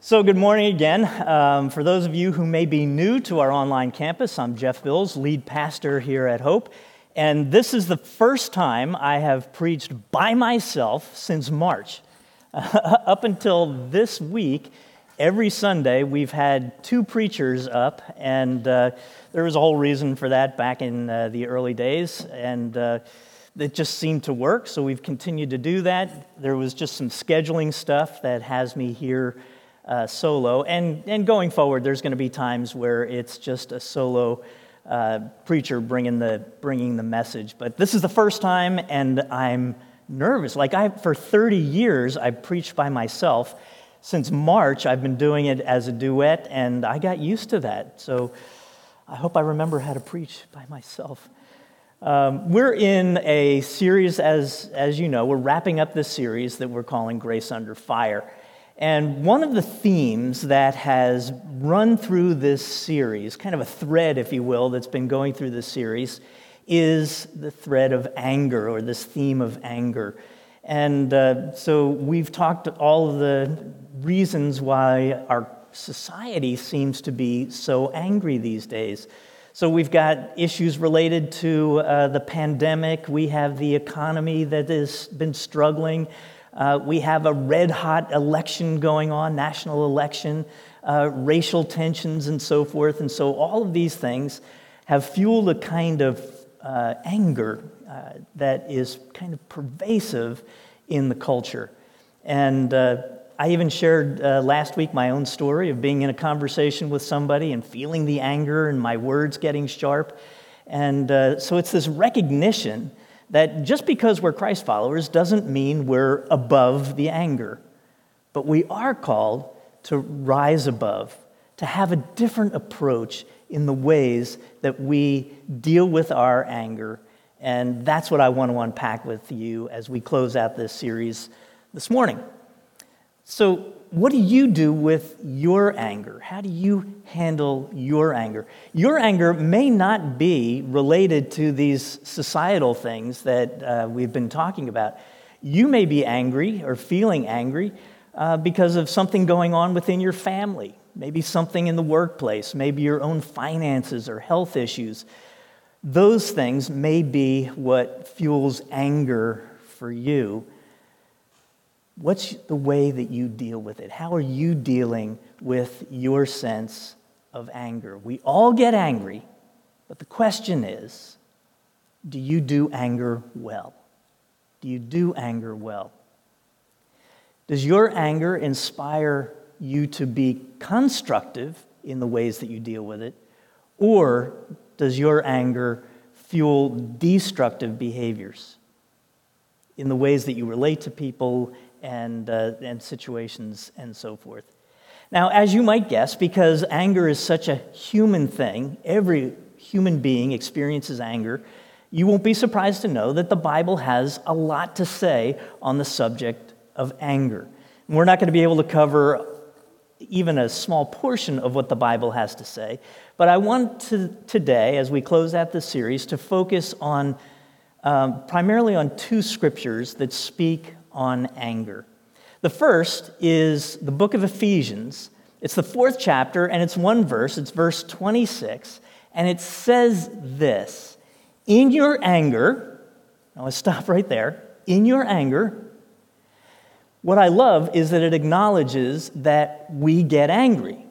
So good morning again. For those of you who may be new to our online campus, I'm Jeff Bills, lead pastor here at Hope, and this is the first time I have preached by myself since March. Up until this week, every Sunday we've had two preachers up, and there was a whole reason for that back in the early days, and it just seemed to work, so we've continued to do that. There was just some scheduling stuff that has me here solo, and going forward, there's going to be times where it's just a solo preacher bringing the message. But this is the first time, and I'm nervous. For 30 years, I preached by myself. Since March, I've been doing it as a duet, and I got used to that. So I hope I remember how to preach by myself. We're in a series, as you know, we're wrapping up this series that we're calling Grace Under Fire. And one of the themes that has run through this series, kind of a thread, if you will, that's been going through this series, is the thread of anger, or this theme of anger. And so we've talked all of the reasons why our society seems to be so angry these days. So we've got issues related to the pandemic. We have the economy that has been struggling. We have a red-hot election going on, national election, racial tensions and so forth. And so all of these things have fueled a kind of anger that is kind of pervasive in the culture. And I even shared last week my own story of being in a conversation with somebody and feeling the anger and my words getting sharp. And so it's this recognition that just because we're Christ followers doesn't mean we're above the anger. But we are called to rise above, to have a different approach in the ways that we deal with our anger. And that's what I want to unpack with you as we close out this series this morning. So what do you do with your anger? How do you handle your anger? Your anger may not be related to these societal things that we've been talking about. You may be angry or feeling angry because of something going on within your family, maybe something in the workplace, maybe your own finances or health issues. Those things may be what fuels anger for you. What's the way that you deal with it? How are you dealing with your sense of anger? We all get angry, but the question is, do you do anger well? Do you do anger well? Does your anger inspire you to be constructive in the ways that you deal with it? Or does your anger fuel destructive behaviors in the ways that you relate to people and situations and so forth? Now, as you might guess, because anger is such a human thing, every human being experiences anger, you won't be surprised to know that the Bible has a lot to say on the subject of anger. And we're not going to be able to cover even a small portion of what the Bible has to say, but I want to today, as we close out this series, to focus on primarily on two scriptures that speak on anger. The first is the book of Ephesians. It's the 4th chapter, and it's one verse. It's verse 26, and it says this: in your anger, now let's stop right there, in your anger, what I love is that it acknowledges that we get angry.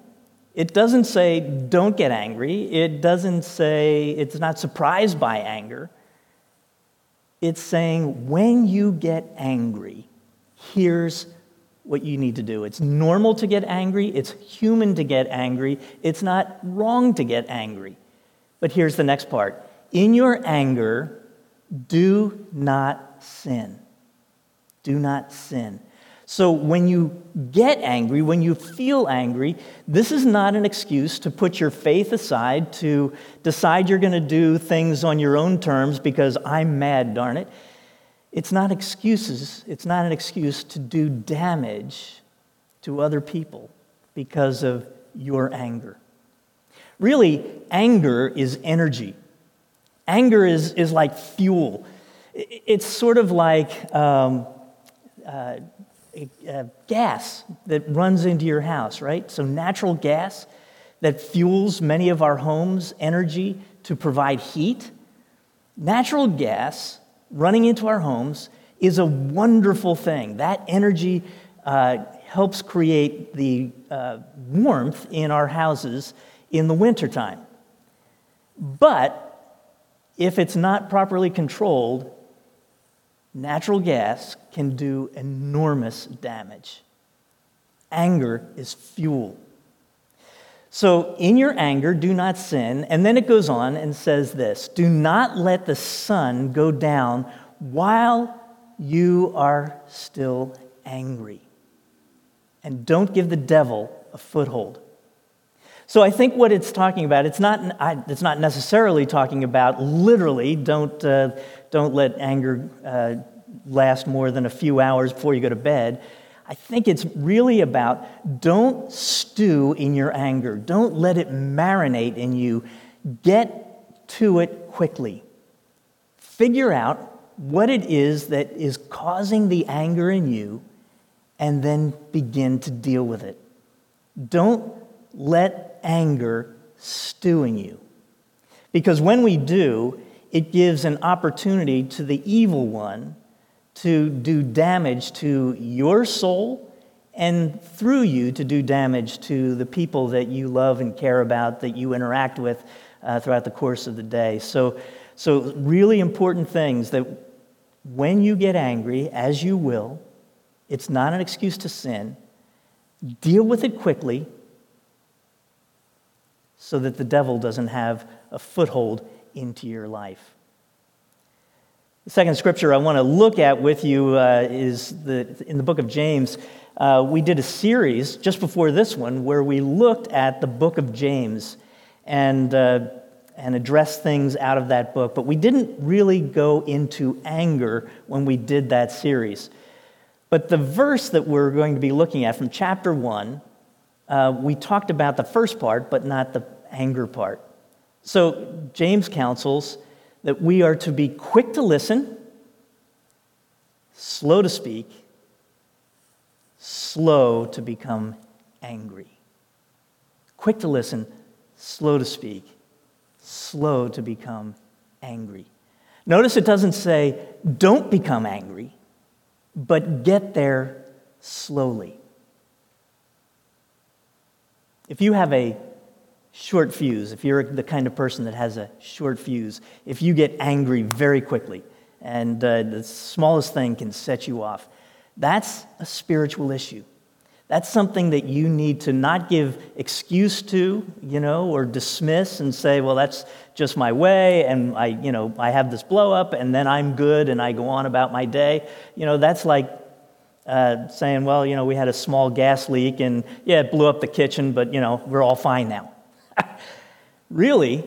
It doesn't say, don't get angry. It doesn't say, it's not surprised by anger. It's saying, when you get angry, here's what you need to do. It's normal to get angry. It's human to get angry. It's not wrong to get angry. But here's the next part. In your anger, do not sin. Do not sin. So when you get angry, when you feel angry, this is not an excuse to put your faith aside, to decide you're going to do things on your own terms because I'm mad, darn it. It's not excuses. It's not an excuse to do damage to other people because of your anger. Really, anger is energy. Anger is like fuel. It's sort of like gas that runs into your house, right? So natural gas that fuels many of our homes, energy to provide heat. Natural gas running into our homes is a wonderful thing. That energy helps create the warmth in our houses in the wintertime. But if it's not properly controlled, natural gas can do enormous damage. Anger is fuel. So in your anger, do not sin. And then it goes on and says this, do not let the sun go down while you are still angry. And don't give the devil a foothold. So I think what it's talking about, it's not necessarily talking about literally don't let anger last more than a few hours before you go to bed. I think it's really about don't stew in your anger. Don't let it marinate in you. Get to it quickly. Figure out what it is that is causing the anger in you and then begin to deal with it. Don't let anger stewing you. Because when we do, it gives an opportunity to the evil one to do damage to your soul and through you to do damage to the people that you love and care about, that you interact with throughout the course of the day. So really important things that when you get angry, as you will, it's not an excuse to sin. Deal with it quickly, so that the devil doesn't have a foothold into your life. The second scripture I want to look at with you is in the book of James. We did a series just before this one where we looked at the book of James and addressed things out of that book, but we didn't really go into anger when we did that series. But the verse that we're going to be looking at from chapter 1, we talked about the first part, but not the anger part. So James counsels that we are to be quick to listen, slow to speak, slow to become angry. Quick to listen, slow to speak, slow to become angry. Notice it doesn't say, don't become angry, but get there slowly. If you have a short fuse, if you're the kind of person that has a short fuse, if you get angry very quickly and the smallest thing can set you off, that's a spiritual issue. That's something that you need to not give excuse to, or dismiss and say, well, that's just my way, and I have this blow up, and then I'm good, and I go on about my day. That's like saying, well, we had a small gas leak and it blew up the kitchen, but we're all fine now. Really,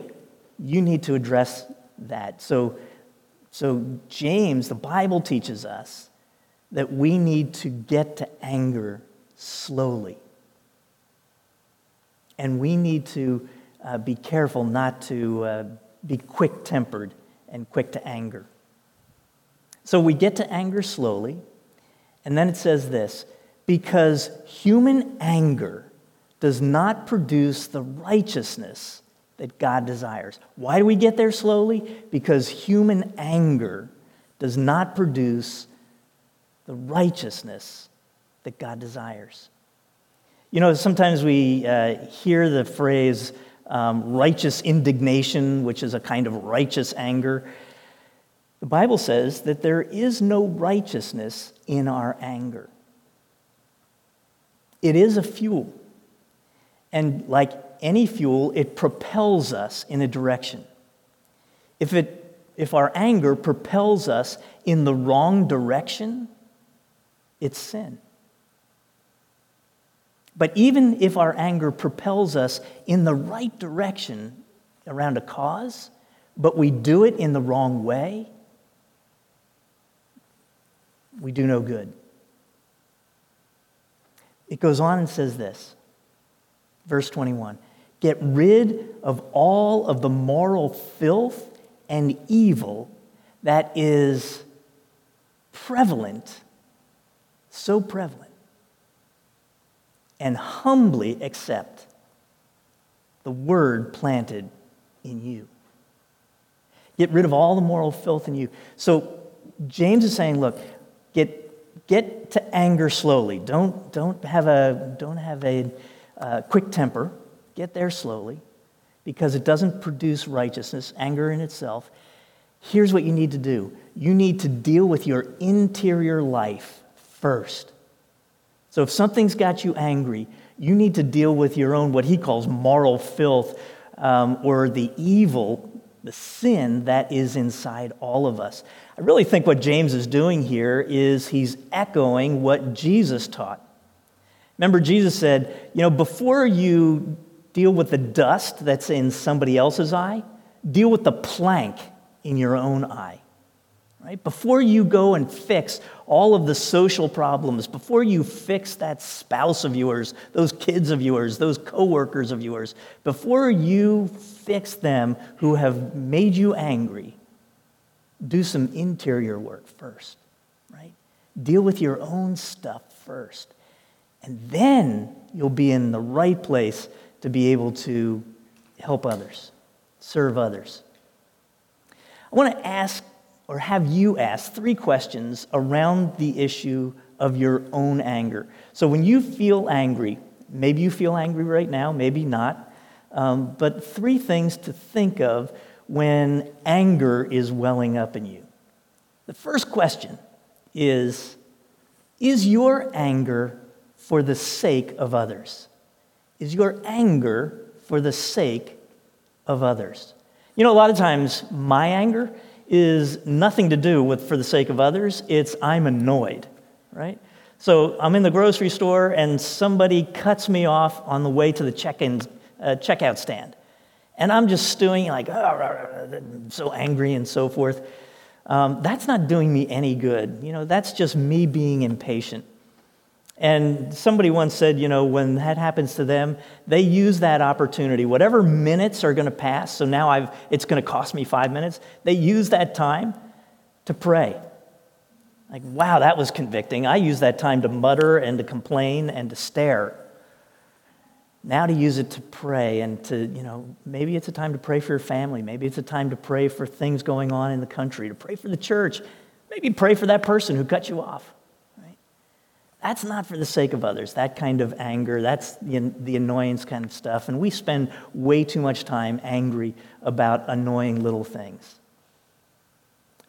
you need to address that. So James, the Bible teaches us that we need to get to anger slowly. And we need to be careful not to be quick-tempered and quick to anger. So we get to anger slowly. And then it says this, because human anger does not produce the righteousness that God desires. Why do we get there slowly? Because human anger does not produce the righteousness that God desires. Sometimes we hear the phrase righteous indignation, which is a kind of righteous anger. The Bible says that there is no righteousness in our anger. It is a fuel. And like any fuel, it propels us in a direction. If our anger propels us in the wrong direction, it's sin. But even if our anger propels us in the right direction around a cause, but we do it in the wrong way, we do no good. It goes on and says this, verse 21, get rid of all of the moral filth and evil that is prevalent so prevalent, and humbly accept the word planted in you. Get rid of all the moral filth in you. So James is saying, look, get to anger slowly. Don't have a quick temper. Get there slowly, because it doesn't produce righteousness, anger in itself. Here's what you need to do. You need to deal with your interior life first. So if something's got you angry, you need to deal with your own, what he calls moral filth, or the evil, the sin that is inside all of us. I really think what James is doing here is he's echoing what Jesus taught. Remember, Jesus said, you know, before you deal with the dust that's in somebody else's eye, deal with the plank in your own eye. Right? Before you go and fix all of the social problems, before you fix that spouse of yours, those kids of yours, those coworkers of yours, before you fix them who have made you angry, do some interior work first. Right? Deal with your own stuff first. And then you'll be in the right place to be able to help others, serve others. I want to ask, or have you asked, 3 questions around the issue of your own anger. So when you feel angry, maybe you feel angry right now, maybe not, but 3 things to think of when anger is welling up in you. The first question is your anger for the sake of others? Is your anger for the sake of others? You know, a lot of times my anger is nothing to do with for the sake of others. It's I'm annoyed, right? So I'm in the grocery store and somebody cuts me off on the way to the checkout stand. And I'm just stewing like, oh, I'm so angry and so forth. That's not doing me any good. You know, that's just me being impatient. And somebody once said, you know, when that happens to them, they use that opportunity. Whatever minutes are going to pass, so now it's going to cost me 5 minutes, they use that time to pray. Like, wow, that was convicting. I used that time to mutter and to complain and to stare. Now to use it to pray and to, you know, maybe it's a time to pray for your family. Maybe it's a time to pray for things going on in the country, to pray for the church. Maybe pray for that person who cut you off. That's not for the sake of others, that kind of anger, that's the annoyance kind of stuff. And we spend way too much time angry about annoying little things.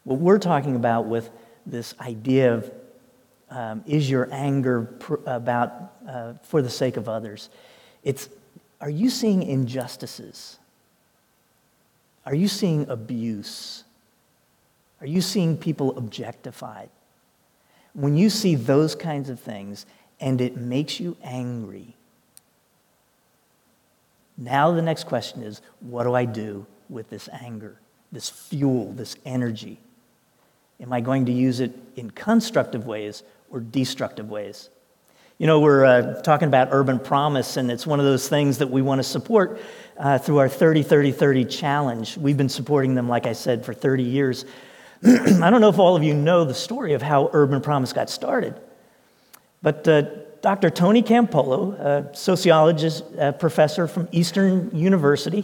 What we're talking about with this idea of is your anger for the sake of others, it's are you seeing injustices? Are you seeing abuse? Are you seeing people objectified? When you see those kinds of things and it makes you angry, now the next question is, what do I do with this anger, this fuel, this energy? Am I going to use it in constructive ways or destructive ways? You know, we're talking about Urban Promise, and it's one of those things that we want to support through our 30-30-30 challenge. We've been supporting them, like I said, for 30 years. I don't know if all of you know the story of how Urban Promise got started, but Dr. Tony Campolo, a sociologist professor from Eastern University,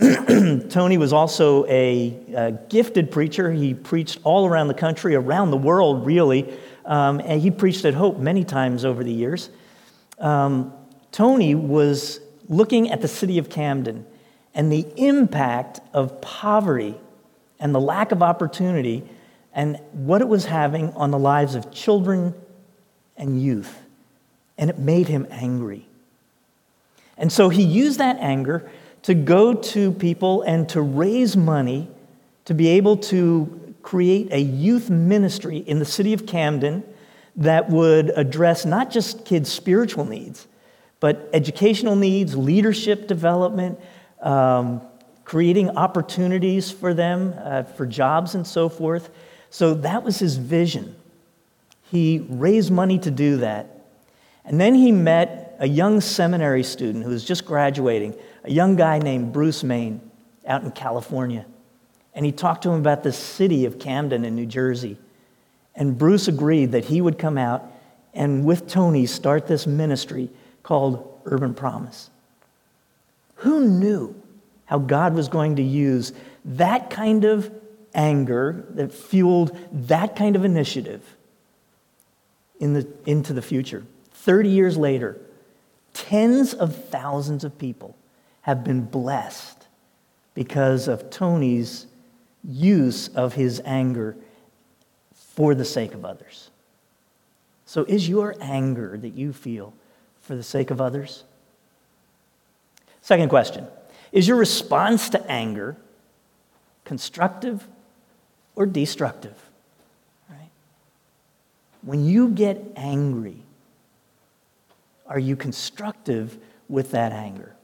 Tony was also a gifted preacher. He preached all around the country, around the world, really, and he preached at Hope many times over the years. Tony was looking at the city of Camden and the impact of poverty and the lack of opportunity, and what it was having on the lives of children and youth. And it made him angry. And so he used that anger to go to people and to raise money to be able to create a youth ministry in the city of Camden that would address not just kids' spiritual needs, but educational needs, leadership development, creating opportunities for them, for jobs and so forth. So that was his vision. He raised money to do that. And then he met a young seminary student who was just graduating, a young guy named Bruce Main out in California. And he talked to him about the city of Camden in New Jersey. And Bruce agreed that he would come out and with Tony start this ministry called Urban Promise. Who knew how God was going to use that kind of anger that fueled that kind of initiative into the future? 30 years later, tens of thousands of people have been blessed because of Tony's use of his anger for the sake of others. So is your anger that you feel for the sake of others? Second question, is your response to anger constructive or destructive? Right? When you get angry, are you constructive with that anger?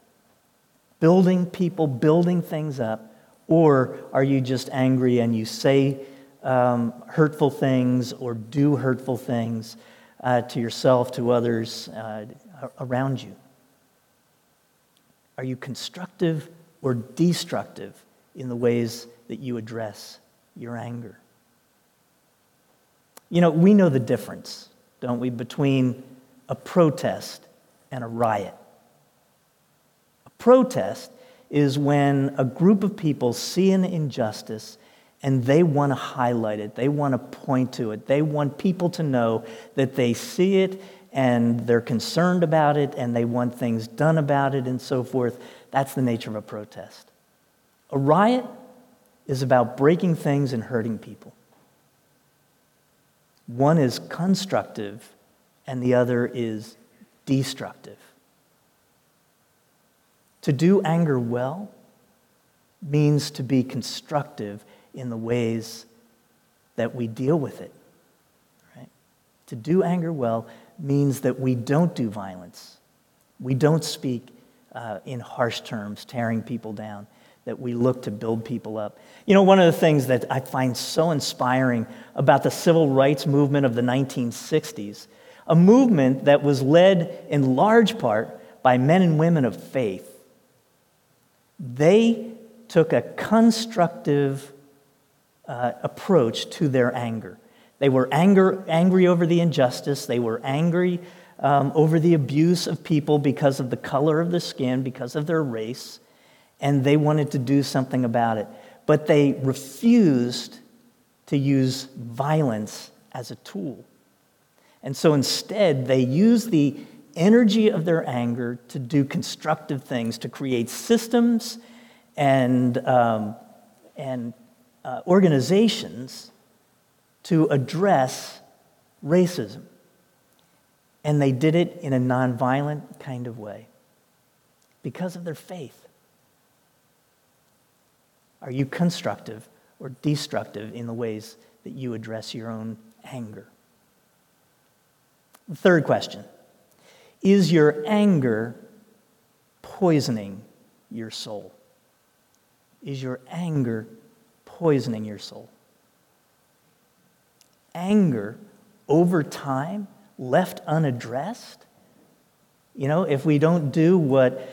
Building people, building things up, or are you just angry and you say hurtful things or do hurtful things to yourself, to others around you? Are you constructive or destructive in the ways that you address your anger? You know, we know the difference, don't we, between a protest and a riot. A protest is when a group of people see an injustice and they want to highlight it, they want to point to it, they want people to know that they see it and they're concerned about it and they want things done about it and so forth. That's the nature of a protest. A riot is about breaking things and hurting people. One is constructive and the other is destructive. To do anger well means to be constructive in the ways that we deal with it. Right? To do anger well means that we don't do violence. We don't speak in harsh terms, tearing people down, that we look to build people up. You know, one of the things that I find so inspiring about the civil rights movement of the 1960s, a movement that was led in large part by men and women of faith, they took a constructive approach to their anger. They were angry over the injustice. They were angry over the abuse of people because of the color of their skin, because of their race, and they wanted to do something about it. But they refused to use violence as a tool. And so instead, they used the energy of their anger to do constructive things, to create systems and organizations to address racism. And they did it in a nonviolent kind of way because of their faith. Are you constructive or destructive in the ways that you address your own anger? The third question, is your anger poisoning your soul? Is your anger poisoning your soul? Anger over time, left unaddressed. You know, if we don't do what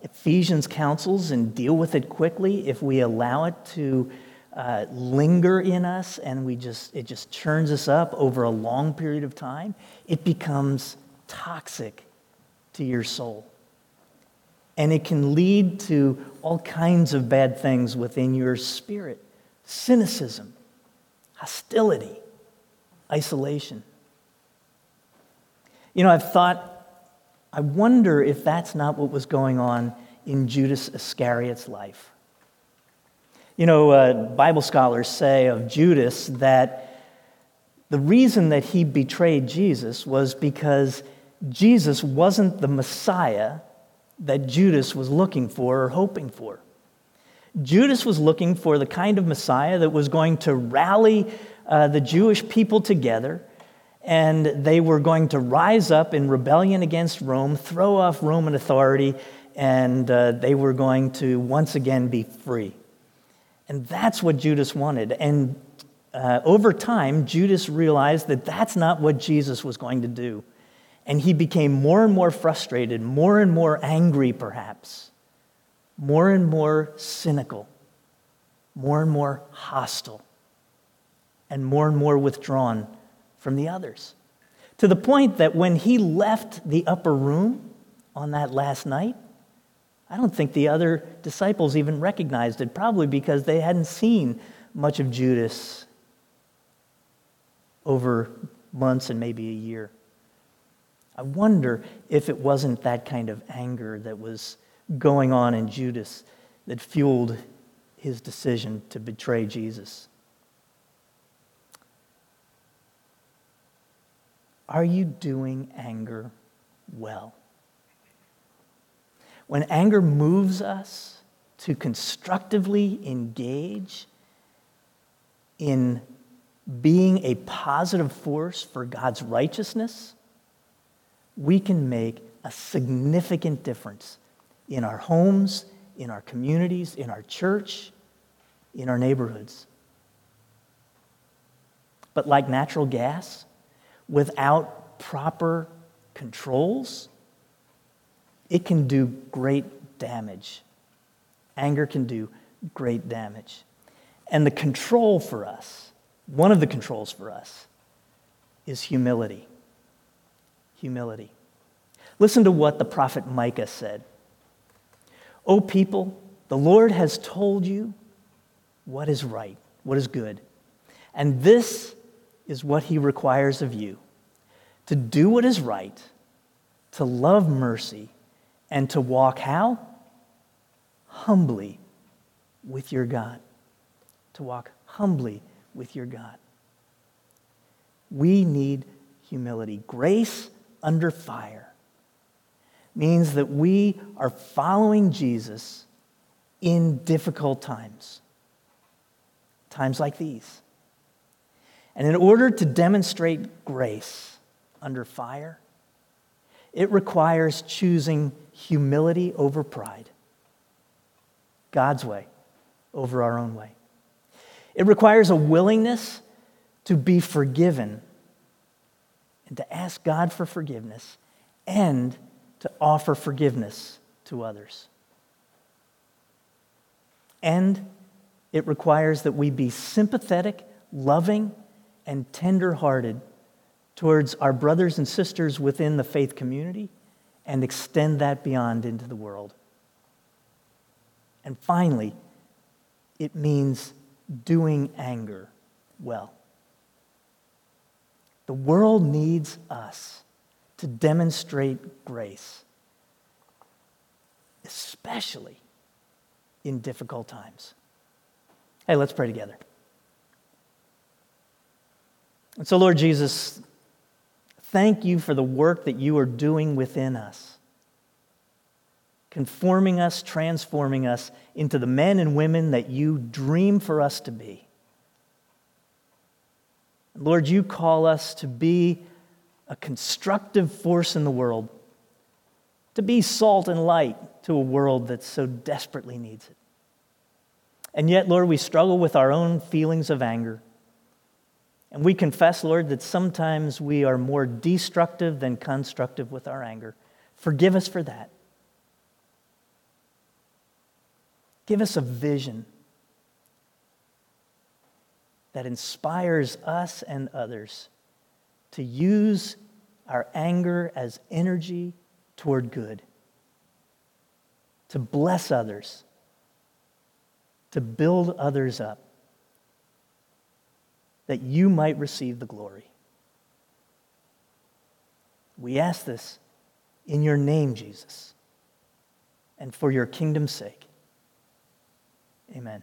Ephesians counsels and deal with it quickly, if we allow it to linger in us and it just churns us up over a long period of time, it becomes toxic to your soul. And it can lead to all kinds of bad things within your spirit. Cynicism, hostility, isolation. You know, I wonder if that's not what was going on in Judas Iscariot's life. You know, Bible scholars say of Judas that the reason that he betrayed Jesus was because Jesus wasn't the Messiah that Judas was looking for or hoping for. Judas was looking for the kind of Messiah that was going to rally the Jewish people together, and they were going to rise up in rebellion against Rome, throw off Roman authority, and they were going to once again be free. And that's what Judas wanted. And over time, Judas realized that that's not what Jesus was going to do. And he became more and more frustrated, more and more angry perhaps, more and more cynical, more and more hostile, and more withdrawn from the others. to the point that when he left the upper room on that last night, I don't think the other disciples even recognized it, probably because they hadn't seen much of Judas over months and maybe a year. I wonder if it wasn't that kind of anger that was going on in Judas that fueled his decision to betray Jesus. Are you doing anger well? When anger moves us to constructively engage in being a positive force for God's righteousness, we can make a significant difference in our homes, in our communities, in our church, in our neighborhoods. But like natural gas, without proper controls, it can do great damage. Anger can do great damage. And the control for us, one of the controls for us, is humility. Humility. Listen to what the prophet Micah said. "O people, the Lord has told you what is right, what is good, and this is what he requires of you, to do what is right, to love mercy, and to walk how? Humbly with your God." To walk humbly with your God. We need humility. Grace under fire means that we are following Jesus in difficult times, times like these. And in order to demonstrate grace under fire, it requires choosing humility over pride, God's way over our own way. It requires a willingness to be forgiven and to ask God for forgiveness and to offer forgiveness to others. And it requires that we be sympathetic, loving, and tender-hearted towards our brothers and sisters within the faith community and extend that beyond into the world. And finally, it means doing anger well. The world needs us to demonstrate grace, especially in difficult times. Hey, let's pray together. And so, Lord Jesus, thank you for the work that you are doing within us, conforming us, transforming us into the men and women that you dream for us to be. Lord, you call us to be a constructive force in the world, to be salt and light to a world that so desperately needs it. And yet, Lord, we struggle with our own feelings of anger. And we confess, Lord, that sometimes we are more destructive than constructive with our anger. Forgive us for that. Give us a vision that inspires us and others to use our anger as energy toward good, to bless others, to build others up, that you might receive the glory. We ask this in your name, Jesus, and for your kingdom's sake. Amen.